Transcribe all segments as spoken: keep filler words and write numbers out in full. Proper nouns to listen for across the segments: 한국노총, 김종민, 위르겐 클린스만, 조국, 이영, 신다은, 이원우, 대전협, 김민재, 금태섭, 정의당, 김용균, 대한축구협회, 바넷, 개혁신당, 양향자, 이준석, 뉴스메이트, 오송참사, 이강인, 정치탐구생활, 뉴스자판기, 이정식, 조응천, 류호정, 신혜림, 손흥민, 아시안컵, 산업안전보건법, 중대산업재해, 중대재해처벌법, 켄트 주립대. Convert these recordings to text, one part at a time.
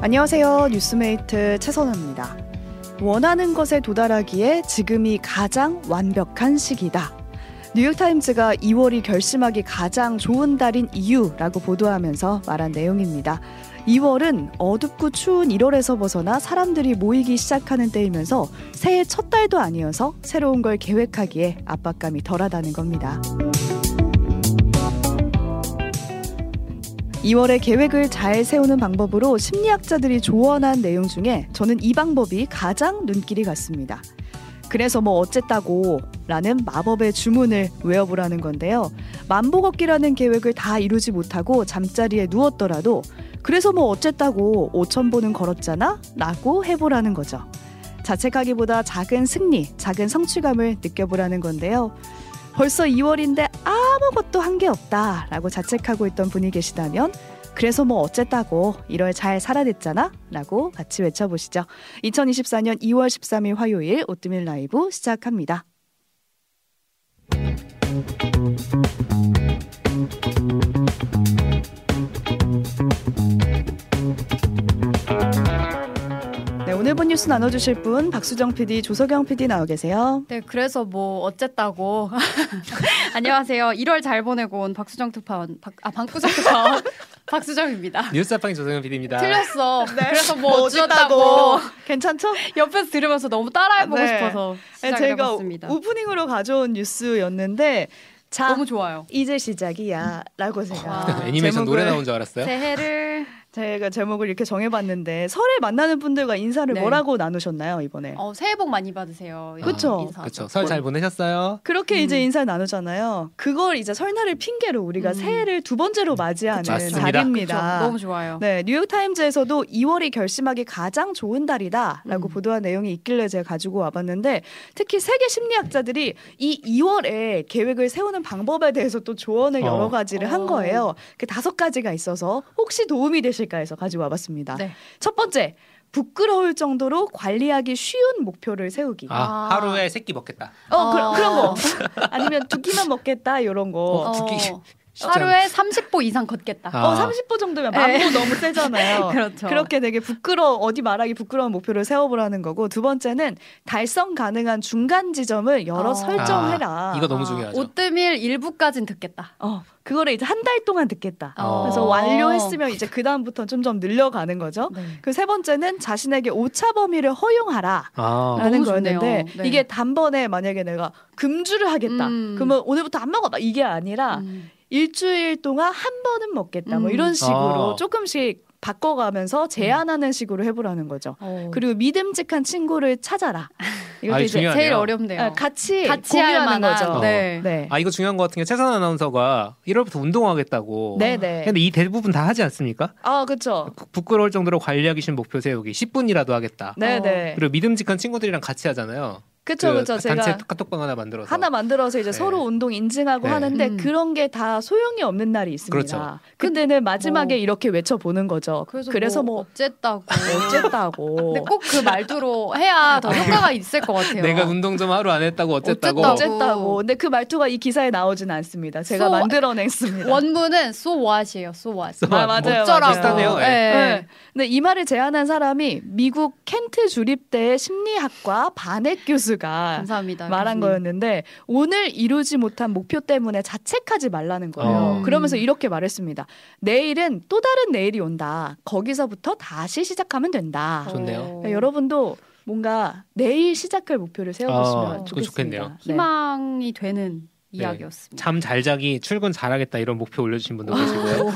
안녕하세요. 뉴스메이트 최선아입니다. 원하는 것에 도달하기에 지금이 가장 완벽한 시기다. 뉴욕타임즈가 이월이 결심하기 가장 좋은 달인 이유라고 보도하면서 말한 내용입니다. 이월은 어둡고 추운 일월에서 벗어나 사람들이 모이기 시작하는 때이면서 새해 첫 달도 아니어서 새로운 걸 계획하기에 압박감이 덜하다는 겁니다. 이월에 계획을 잘 세우는 방법으로 심리학자들이 조언한 내용 중에 저는 이 방법이 가장 눈길이 갔습니다. 그래서 뭐 어쨌다고 라는 마법의 주문을 외워보라는 건데요. 만보 걷기라는 계획을 다 이루지 못하고 잠자리에 누웠더라도 그래서 뭐 어쨌다고 오천 보는 걸었잖아? 라고 해보라는 거죠. 자책하기보다 작은 승리, 작은 성취감을 느껴보라는 건데요. 벌써 이월인데 아무것도 한 게 없다 라고 자책하고 있던 분이 계시다면 그래서 뭐 어쨌다고 일월 잘 살아냈잖아 라고 같이 외쳐보시죠. 이천이십사년 이월 십삼일 화요일 오뜨밀 라이브 시작합니다. 네, 오늘 본 뉴스 나눠주실 분 박수정 피디, 조석영 피디 나와 계세요. 네, 그래서 뭐 어쨌다고. 안녕하세요. 일월 잘 보내고 온 박수정 특파원, 박, 아 방구석 특파원 박수정입니다. 뉴스자판기 조석영 피디입니다. 틀렸어. 네. 그래서 뭐 어쨌다고. 괜찮죠? 옆에서 들으면서 너무 따라해보고 네. 싶어서 시작해봤습니다. 제가 오프닝으로 가져온 뉴스였는데 자, 너무 좋아요. 이제 시작이야 라고 제가 애니메이션 노래 나온 줄 알았어요? 새해를 제가 제목을 이렇게 정해봤는데 설에 만나는 분들과 인사를 네. 뭐라고 나누셨나요 이번에? 어, 새해 복 많이 받으세요. 그렇죠. 설 잘 보내셨어요? 그렇게 음. 이제 인사를 나누잖아요. 그걸 이제 설날을 핑계로 우리가 음. 새해를 두 번째로 맞이하는 달입니다. 너무 좋아요. 네, 뉴욕타임즈에서도 이월이 결심하기 가장 좋은 달이다 라고 음. 보도한 내용이 있길래 제가 가지고 와봤는데 특히 세계 심리학자들이 이 이월에 계획을 세우는 방법에 대해서 또 조언을 어. 여러 가지를 어. 한 거예요. 그 다섯 가지가 있어서 혹시 도움이 되실 해서 가지고 와봤습니다. 네. 첫 번째, 부끄러울 정도로 관리하기 쉬운 목표를 세우기. 아, 아. 하루에 세 끼 먹겠다. 어, 어. 그, 그런 거. 아니면 두 끼만 먹겠다 이런 거. 어, 두 끼. 하루에 삼십 보 이상 걷겠다. 아. 어, 삼십 보 정도면 만보 너무 세잖아요. 그렇죠. 그렇게 되게 부끄러워, 어디 말하기 부끄러운 목표를 세워보라는 거고 두 번째는 달성 가능한 중간 지점을 여러 어. 설정해라. 아. 이거 너무 중요하죠. 오뜨밀 일부까진 듣겠다. 어. 그거를 이제 한 달 동안 듣겠다. 어. 그래서 완료했으면 이제 그 다음부터는 점점 늘려가는 거죠. 네. 그 세 번째는 자신에게 오차 범위를 허용하라 아. 라는 거였는데 네. 이게 단번에 만약에 내가 금주를 하겠다. 음. 그러면 오늘부터 안 먹어. 이게 아니라 음. 일주일 동안 한 번은 먹겠다. 음. 뭐 이런 식으로 아. 조금씩 바꿔가면서 제안하는 음. 식으로 해보라는 거죠. 오. 그리고 믿음직한 친구를 찾아라. 이것도 아니, 이제 중요하네요. 제일 어렵네요. 아, 같이 같이 하는 거죠. 어. 네. 네. 아 이거 중요한 것 같은 게 최선 아나운서가 일월부터 운동하겠다고. 네네. 근데 이 대부분 다 하지 않습니까? 아 그렇죠. 부끄러울 정도로 관리하기 쉬운 목표 세우기. 십 분이라도 하겠다. 네네. 어. 그리고 믿음직한 친구들이랑 같이 하잖아요. 그쵸, 그쵸. 그 단체 제가 카톡방 하나 만들어서 하나 만들어서 이제 네. 서로 운동 인증하고 네. 하는데 음. 그런 게 다 소용이 없는 날이 있습니다. 그렇죠. 근데는 마지막에 뭐. 이렇게 외쳐보는 거죠. 그래서, 그래서 뭐, 뭐 어쨌다고 어쨌다고. 근데 꼭 그 말투로 해야 더 효과가 있을 것 같아요. 내가 운동 좀 하루 안 했다고 어쨌다고 어쨌다고. 어쨌다고. 근데 그 말투가 이 기사에 나오진 않습니다. 제가 so, 만들어냈습니다. 원문은 so what이에요. so what. So what. 아, 맞아요. 어쩌라고. 비슷하네요. 네. 네. 네. 근데 이 말을 제안한 사람이 미국 켄트 주립대 심리학과 바넷 교수 감사합니다. 말한 교수님. 거였는데 오늘 이루지 못한 목표 때문에 자책하지 말라는 거예요. 어. 그러면서 이렇게 말했습니다. 내일은 또 다른 내일이 온다. 거기서부터 다시 시작하면 된다. 좋네요. 그러니까 여러분도 뭔가 내일 시작할 목표를 세워보시면 어, 좋겠습니다. 네. 희망이 되는 네. 이야기였습니다. 잠 잘 자기, 출근 잘하겠다 이런 목표 올려주신 분도 계시고요.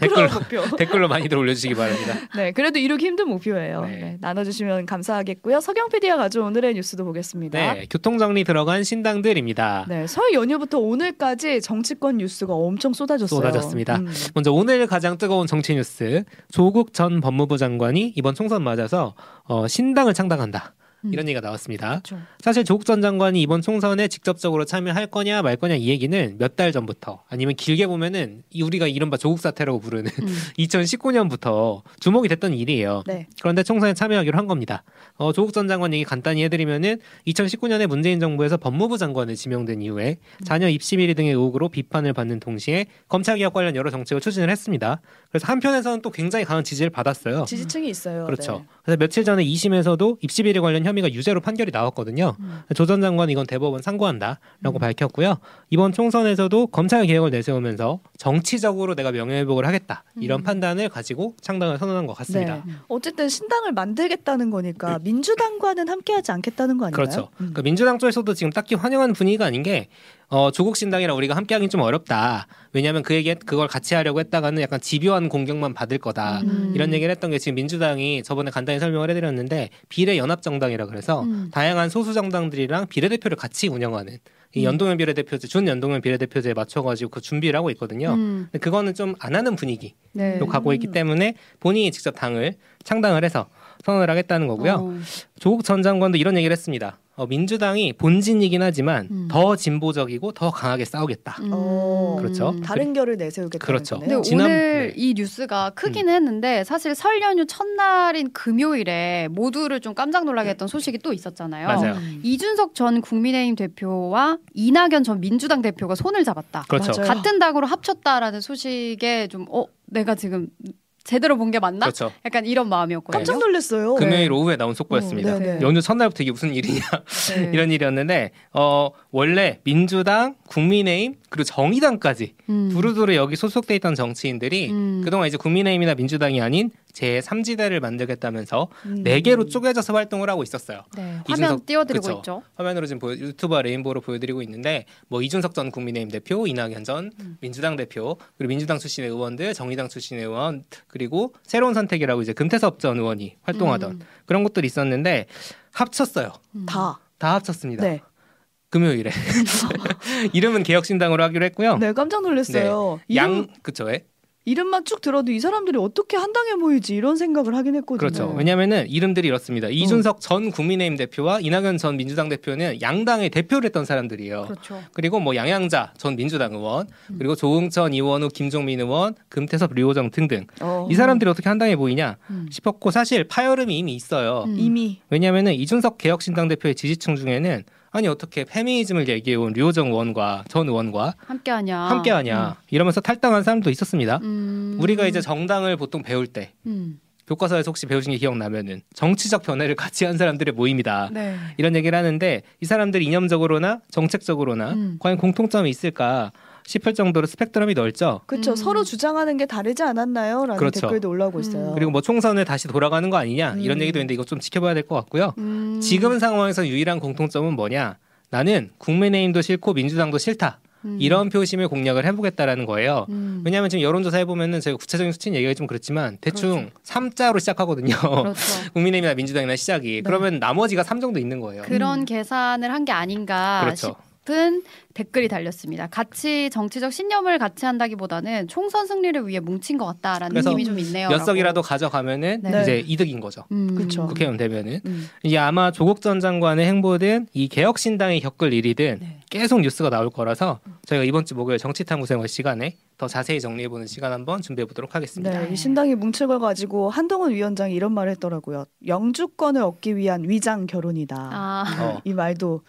댓글로, 목표. 댓글로 많이들 올려주시기 바랍니다. 네, 그래도 이루기 힘든 목표예요. 네. 네, 나눠주시면 감사하겠고요. 서경 피디가 가져온 오늘의 뉴스도 보겠습니다. 네, 교통정리 들어간 신당들입니다. 네, 설 연휴부터 오늘까지 정치권 뉴스가 엄청 쏟아졌어요. 쏟아졌습니다. 음. 먼저 오늘 가장 뜨거운 정치 뉴스. 조국 전 법무부 장관이 이번 총선 맞아서 어, 신당을 창당한다. 음. 이런 얘기가 나왔습니다. 그렇죠. 사실 조국 전 장관이 이번 총선에 직접적으로 참여할 거냐 말 거냐 이 얘기는 몇 달 전부터, 아니면 길게 보면은 우리가 이른바 조국 사태라고 부르는 음. 이천십구 년부터 주목이 됐던 일이에요. 네. 그런데 총선에 참여하기로 한 겁니다. 어, 조국 전 장관 얘기 간단히 해드리면은 이천십구 년에 문재인 정부에서 법무부 장관을 지명된 이후에 음. 자녀 입시비리 등의 의혹으로 비판을 받는 동시에 검찰개혁 관련 여러 정책을 추진을 했습니다. 그래서 한편에서는 또 굉장히 강한 지지를 받았어요. 지지층이 있어요. 그렇죠. 네. 그래서 며칠 전에 이심에서도 입시비리 관련 혐의가 유죄로 판결이 나왔거든요. 음. 조 전 장관은 이건 대법원 상고한다라고 음. 밝혔고요. 이번 총선에서도 검찰 개혁을 내세우면서 정치적으로 내가 명예회복을 하겠다 이런 음. 판단을 가지고 창당을 선언한 것 같습니다. 네. 어쨌든 신당을 만들겠다는 거니까 음. 민주당과는 함께하지 않겠다는 거 아닌가요? 그렇죠. 음. 그 민주당 쪽에서도 지금 딱히 환영하는 분위기가 아닌 게 어, 조국 신당이랑 우리가 함께하긴 좀 어렵다. 왜냐하면 그 얘기 그걸 같이 하려고 했다가는 약간 집요한 공격만 받을 거다. 음. 이런 얘기를 했던 게 지금 민주당이 저번에 간단히 설명을 해드렸는데 비례연합정당이라 그래서 음. 다양한 소수 정당들이랑 비례대표를 같이 운영하는. 이 연동형 비례대표제, 준 연동형 비례대표제에 맞춰가지고 그 준비를 하고 있거든요. 음. 근데 그거는 좀 안 하는 분위기로 네. 가고 있기 때문에 본인이 직접 당을 창당을 해서 선언을 하겠다는 거고요. 어. 조국 전 장관도 이런 얘기를 했습니다. 어, 민주당이 본진이긴 하지만 음. 더 진보적이고 더 강하게 싸우겠다. 음. 그렇죠. 다른 결을 내세우겠다는 그렇죠. 거네요. 근데 지난... 오늘 네. 이 뉴스가 크긴 음. 했는데 사실 설 연휴 첫날인 금요일에 모두를 좀 깜짝 놀라게 했던 소식이 또 있었잖아요. 맞아요. 음. 이준석 전 국민의힘 대표와 이낙연 전 민주당 대표가 손을 잡았다. 그렇죠. 맞아요. 같은 당으로 합쳤다라는 소식에 좀 어, 내가 지금 제대로 본 게 맞나? 그렇죠. 약간 이런 마음이었거든요. 깜짝 놀랐어요. 금요일 네. 오후에 나온 속보였습니다. 어, 네, 네. 연휴 첫날부터 이게 무슨 일이냐 네. 이런 일이었는데 어, 원래 민주당, 국민의힘 그리고 정의당까지 음. 두루두루 여기 소속돼 있던 정치인들이 음. 그동안 이제 국민의힘이나 민주당이 아닌 제삼 지대를 만들겠다면서 음. 네 개로 쪼개져서 활동을 하고 있었어요. 네. 이준석, 화면 띄워드리고 그쵸? 있죠. 화면으로 지금 보여, 유튜브와 레인보우로 보여드리고 있는데 뭐 이준석 전 국민의힘 대표, 이낙연 전 음. 민주당 대표, 그리고 민주당 출신의 의원들, 정의당 출신의 의원, 그리고 새로운 선택이라고 이제 금태섭 전 의원이 활동하던 음. 그런 것들이 있었는데 합쳤어요. 음. 다. 다 합쳤습니다. 네. 금요일에. 이름은 개혁신당으로 하기로 했고요. 네, 깜짝 놀랐어요. 네. 양, 그쵸? 이름만 쭉 들어도 이 사람들이 어떻게 한 당에 모이지 이런 생각을 하긴 했거든요. 그렇죠. 왜냐하면은 이름들이 이렇습니다. 어. 이준석 전 국민의힘 대표와 이낙연 전 민주당 대표는 양당의 대표를 했던 사람들이에요. 그렇죠. 그리고 뭐 양향자 전 민주당 의원, 음. 그리고 조응천, 이원우, 김종민 의원, 금태섭, 류호정 등등. 어. 이 사람들이 어떻게 한 당에 모이냐 음. 싶었고 사실 파열음이 이미 있어요. 음. 이미. 왜냐하면은 이준석 개혁신당 대표의 지지층 중에는 아니 어떻게 페미니즘을 얘기해온 류호정 의원과 전 의원과 함께하냐 함께하냐 음. 이러면서 탈당한 사람도 있었습니다. 음. 우리가 이제 정당을 보통 배울 때 음. 교과서에서 혹시 배우신 게 기억나면은 정치적 변화를 같이 한 사람들의 모임이다. 네. 이런 얘기를 하는데 이 사람들이 이념적으로나 정책적으로나 음. 과연 공통점이 있을까 싶을 정도로 스펙트럼이 넓죠. 그렇죠. 음. 서로 주장하는 게 다르지 않았나요? 라는 그렇죠. 댓글도 올라오고 있어요. 음. 그리고 뭐 총선에 다시 돌아가는 거 아니냐 음. 이런 얘기도 있는데 이거 좀 지켜봐야 될 것 같고요. 음. 지금 상황에서 유일한 공통점은 뭐냐? 나는 국민의힘도 싫고 민주당도 싫다. 음. 이런 표심을 공략을 해보겠다라는 거예요. 음. 왜냐하면 지금 여론조사 해보면은 제가 구체적인 수치는 얘기하기 좀 그렇지만 대충 그렇죠. 삼자로 시작하거든요. 그렇죠. 국민의힘이나 민주당이나 시작이. 네. 그러면 나머지가 삼 정도 있는 거예요. 그런 음. 계산을 한 게 아닌가 그렇죠. 싶은 댓글이 달렸습니다. 같이 정치적 신념을 같이 한다기보다는 총선 승리를 위해 뭉친 것 같다라는 느낌이 좀 있네요. 몇 석이라도 가져가면은 네. 이제 이득인 거죠. 음, 그렇죠. 국회의원 되면은 음. 이게 아마 조국 전 장관의 행보든 이 개혁신당이 겪을 일이든 네. 계속 뉴스가 나올 거라서 저희가 이번 주 목요일 정치탐구생활 시간에 더 자세히 정리해보는 시간 한번 준비해보도록 하겠습니다. 네, 이 신당이 뭉칠 걸 가지고 한동훈 위원장이 이런 말을 했더라고요. 영주권을 얻기 위한 위장 결혼이다. 아. 이 말도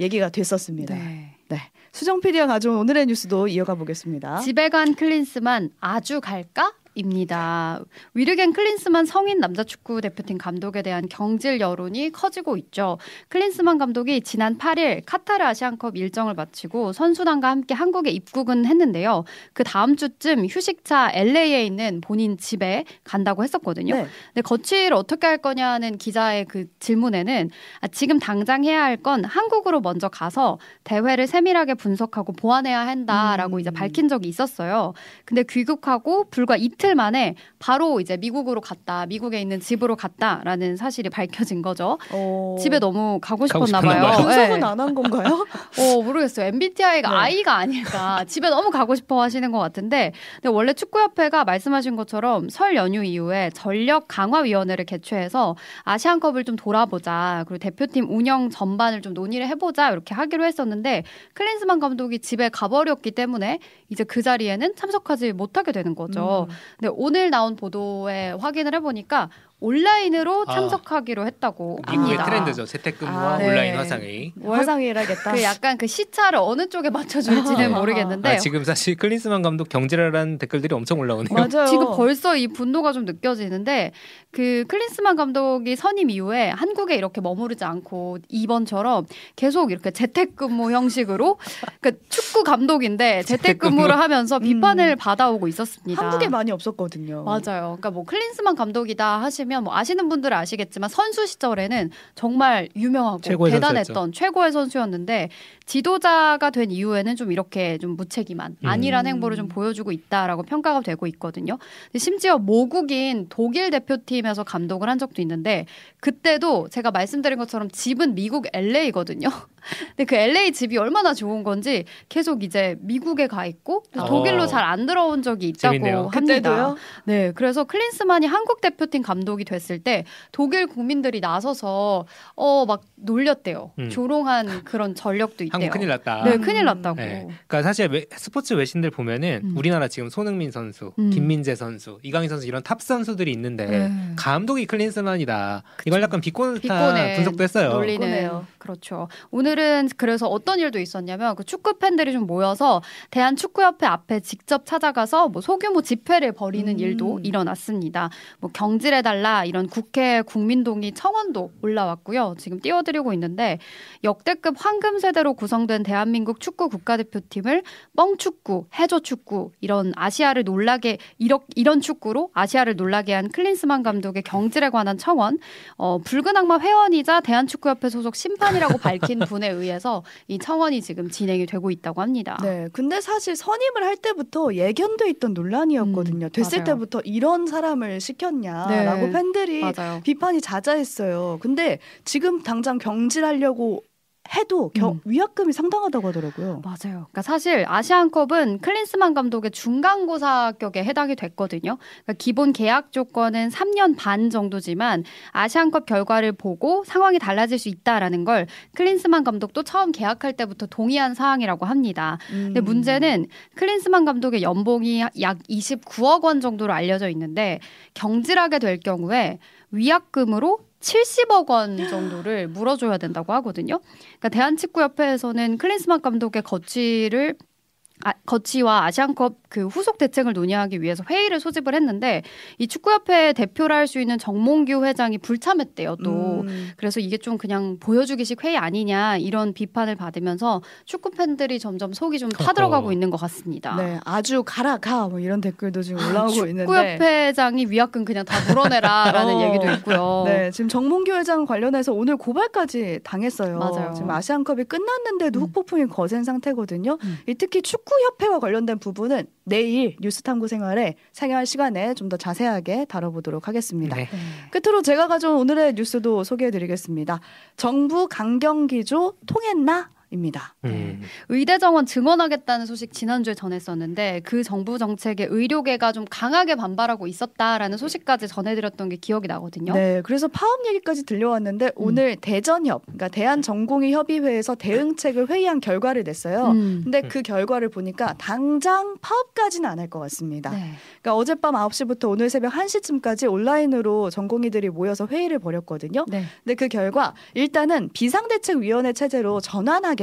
얘기가 됐었습니다. 네. 네. 수정 피디가 가져온 오늘의 뉴스도 이어가 보겠습니다. 집에 간 클린스만 아주 갈까? 입니다. 위르겐 클린스만 성인 남자 축구 대표팀 감독에 대한 경질 여론이 커지고 있죠. 클린스만 감독이 지난 팔 일 카타르 아시안컵 일정을 마치고 선수단과 함께 한국에 입국은 했는데요. 그 다음 주쯤 휴식차 엘에이에 있는 본인 집에 간다고 했었거든요. 네. 근데 거취를 어떻게 할 거냐는 기자의 그 질문에는 아, 지금 당장 해야 할 건 한국으로 먼저 가서 대회를 세밀하게 분석하고 보완해야 한다라고 음. 이제 밝힌 적이 있었어요. 근데 귀국하고 불과 이틀 이틀 만에 바로 이제 미국으로 갔다, 미국에 있는 집으로 갔다라는 사실이 밝혀진 거죠. 어... 집에 너무 가고 싶었나 가고 봐요. 분석은 네. 안 한 건가요? 어, 모르겠어요. 엠비티아이가 네. I가 아닐까. 집에 너무 가고 싶어 하시는 것 같은데, 근데 원래 축구협회가 말씀하신 것처럼 설 연휴 이후에 전력 강화위원회를 개최해서 아시안컵을 좀 돌아보자, 그리고 대표팀 운영 전반을 좀 논의를 해보자 이렇게 하기로 했었는데, 클린스만 감독이 집에 가버렸기 때문에 이제 그 자리에는 참석하지 못하게 되는 거죠. 음. 근데 오늘 나온 보도에 확인을 해보니까 온라인으로 아. 참석하기로 했다고 미국의 합니다. 트렌드죠. 재택근무와 아, 네. 온라인 화상회의. 화상회의라겠다. 그 약간 그 시차를 어느 쪽에 맞춰줄지는 모르겠는데. 아, 지금 사실 클린스만 감독 경질하라는 댓글들이 엄청 올라오네요. 맞아요. 지금 벌써 이 분노가 좀 느껴지는데, 그 클린스만 감독이 선임 이후에 한국에 이렇게 머무르지 않고 이번처럼 계속 이렇게 재택근무 형식으로 그러니까 축구 감독인데 재택근무를 재택근무. 하면서 비판을 음. 받아오고 있었습니다. 한국에 많이 없었거든요. 맞아요. 그러니까 뭐 클린스만 감독이다 하시면 뭐 아시는 분들은 아시겠지만 선수 시절에는 정말 유명하고 최고의 대단했던 선수였죠. 최고의 선수였는데, 지도자가 된 이후에는 좀 이렇게 좀 무책임한 음. 안일한 행보를 좀 보여주고 있다라고 평가가 되고 있거든요. 심지어 모국인 독일 대표팀에서 감독을 한 적도 있는데, 그때도 제가 말씀드린 것처럼 집은 미국 엘에이거든요. 근데 그 엘에이 집이 얼마나 좋은 건지 계속 이제 미국에 가 있고 어. 독일로 잘 안 들어온 적이 있다고 재밌네요. 합니다. 그때도요? 네, 그래서 클린스만이 한국 대표팀 감독 이 됐을 때 독일 국민들이 나서서 어 막 놀렸대요. 음. 조롱한 그런 전력도 있대요. 한국 큰일 났다. 네, 큰일 났다고. 음. 네. 그러니까 사실 외, 스포츠 외신들 보면은 음. 우리나라 지금 손흥민 선수, 음. 김민재 선수, 이강인 선수 이런 탑 선수들이 있는데 음. 감독이 클린스만이다. 그쵸. 이걸 약간 비꼬는 듯한 분석도 했어요. 놀리네요. 그렇죠. 오늘은 그래서 어떤 일도 있었냐면, 그 축구 팬들이 좀 모여서 대한축구협회 앞에 직접 찾아가서 뭐 소규모 집회를 벌이는 음. 일도 일어났습니다. 뭐 경질해 달라 이런 국회 국민동의 청원도 올라왔고요. 지금 띄워드리고 있는데, 역대급 황금세대로 구성된 대한민국 축구 국가대표팀을 뻥축구, 해저축구 이런 아시아를 놀라게 이런, 이런 축구로 아시아를 놀라게 한 클린스만 감독의 경질에 관한 청원, 어, 붉은 악마 회원이자 대한축구협회 소속 심판이라고 밝힌 분에 의해서 이 청원이 지금 진행이 되고 있다고 합니다. 네, 근데 사실 선임을 할 때부터 예견돼 있던 논란이었거든요. 음, 됐을 맞아요. 때부터 이런 사람을 시켰냐라고 네. 팬들이 맞아요. 비판이 잦아했어요. 근데 지금 당장 경질하려고 해도 겨, 음. 위약금이 상당하다고 하더라고요. 맞아요. 그러니까 사실 아시안컵은 클린스만 감독의 중간고사격에 해당이 됐거든요. 그러니까 기본 계약 조건은 삼 년 반 정도지만 아시안컵 결과를 보고 상황이 달라질 수 있다라는 걸 클린스만 감독도 처음 계약할 때부터 동의한 사항이라고 합니다. 음. 근데 문제는 클린스만 감독의 연봉이 약 이십구억 원 정도로 알려져 있는데, 경질하게 될 경우에 위약금으로 칠십억 원 정도를 물어줘야 된다고 하거든요. 그러니까 대한축구협회에서는 클린스만 감독의 거취를 아, 거치와 아시안컵 그 후속 대책을 논의하기 위해서 회의를 소집을 했는데, 이 축구협회 대표를 할 수 있는 정몽규 회장이 불참했대요. 또 음. 그래서 이게 좀 그냥 보여주기식 회의 아니냐 이런 비판을 받으면서 축구 팬들이 점점 속이 좀 타들어가고 있는 것 같습니다. 네, 아주 가라 가 뭐 이런 댓글도 지금 올라오고 축구협회 있는데, 축구협회장이 위약금 그냥 다 물어내라라는 어. 얘기도 있고요. 네, 지금 정몽규 회장 관련해서 오늘 고발까지 당했어요. 맞아요. 지금 아시안컵이 끝났는데도 음. 훅폭풍이 거센 상태거든요. 음. 이 특히 축구 축구협회와 관련된 부분은 내일 뉴스탐구생활의 상영 시간에 좀 더 자세하게 다뤄보도록 하겠습니다. 네. 끝으로 제가 가져온 오늘의 뉴스도 소개해드리겠습니다. 정부 강경기조 통했나? 입니다. 음. 의대 정원 증원하겠다는 소식 지난주에 전했었는데, 그 정부 정책에 의료계가 좀 강하게 반발하고 있었다라는 소식까지 전해드렸던 게 기억이 나거든요. 네, 그래서 파업 얘기까지 들려왔는데 음. 오늘 대전협, 그러니까 대한전공의협의회에서 대응책을 회의한 결과를 냈어요. 음. 근데 그 결과를 보니까 당장 파업까지는 안 할 것 같습니다. 네. 그러니까 어젯밤 아홉 시부터 오늘 새벽 한 시쯤까지 온라인으로 전공의들이 모여서 회의를 벌였거든요. 네. 근데 그 결과 일단은 비상대책위원회 체제로 전환하기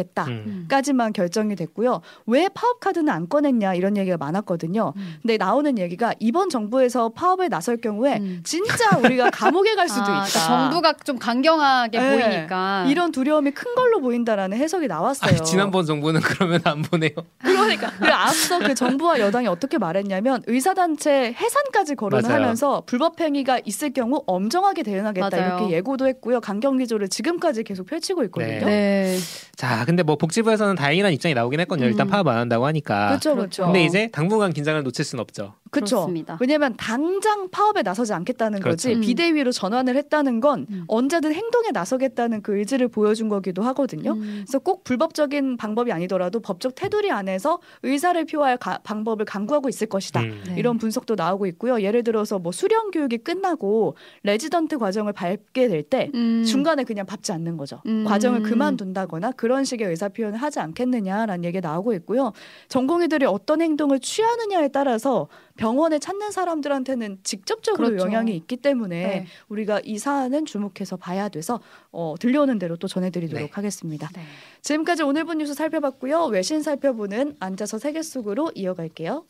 까지만 음. 결정이 됐고요. 왜 파업 카드는 안 꺼냈냐 이런 얘기가 많았거든요. 음. 근데 나오는 얘기가, 이번 정부에서 파업에 나설 경우에 음. 진짜 우리가 감옥에 갈 수도 아, 있다. 그러니까 정부가 좀 강경하게 네. 보이니까 이런 두려움이 큰 걸로 보인다라는 해석이 나왔어요. 아니, 지난번 정부는 그러면 안 보네요. 그러니까 그 앞서 그 정부와 여당이 어떻게 말했냐면, 의사단체 해산까지 거론하면서 불법행위가 있을 경우 엄정하게 대응하겠다 맞아요. 이렇게 예고도 했고요. 강경기조를 지금까지 계속 펼치고 있거든요. 네. 네. 자, 근데 뭐 복지부에서는 다행이라는 입장이 나오긴 했거든요. 음. 일단 파업 안 한다고 하니까. 그렇죠, 그렇죠. 근데 이제 당분간 긴장을 놓칠 순 없죠. 그렇죠. 그렇습니다. 왜냐하면 당장 파업에 나서지 않겠다는 그렇죠. 거지 비대위로 전환을 했다는 건 음. 언제든 행동에 나서겠다는 그 의지를 보여준 거기도 하거든요. 음. 그래서 꼭 불법적인 방법이 아니더라도 법적 테두리 안에서 의사를 표할 가, 방법을 강구하고 있을 것이다. 음. 네. 이런 분석도 나오고 있고요. 예를 들어서 뭐 수련 교육이 끝나고 레지던트 과정을 밟게 될 때 음. 중간에 그냥 밟지 않는 거죠. 음. 과정을 그만둔다거나 그런 식의 의사 표현을 하지 않겠느냐라는 얘기가 나오고 있고요. 전공의들이 어떤 행동을 취하느냐에 따라서 병원에 찾는 사람들한테는 직접적으로 그렇죠. 영향이 있기 때문에 네. 우리가 이 사안은 주목해서 봐야 돼서 어, 들려오는 대로 또 전해드리도록 네. 하겠습니다. 네. 지금까지 오늘 본 뉴스 살펴봤고요. 외신 살펴보는 앉아서 세계 속으로 이어갈게요.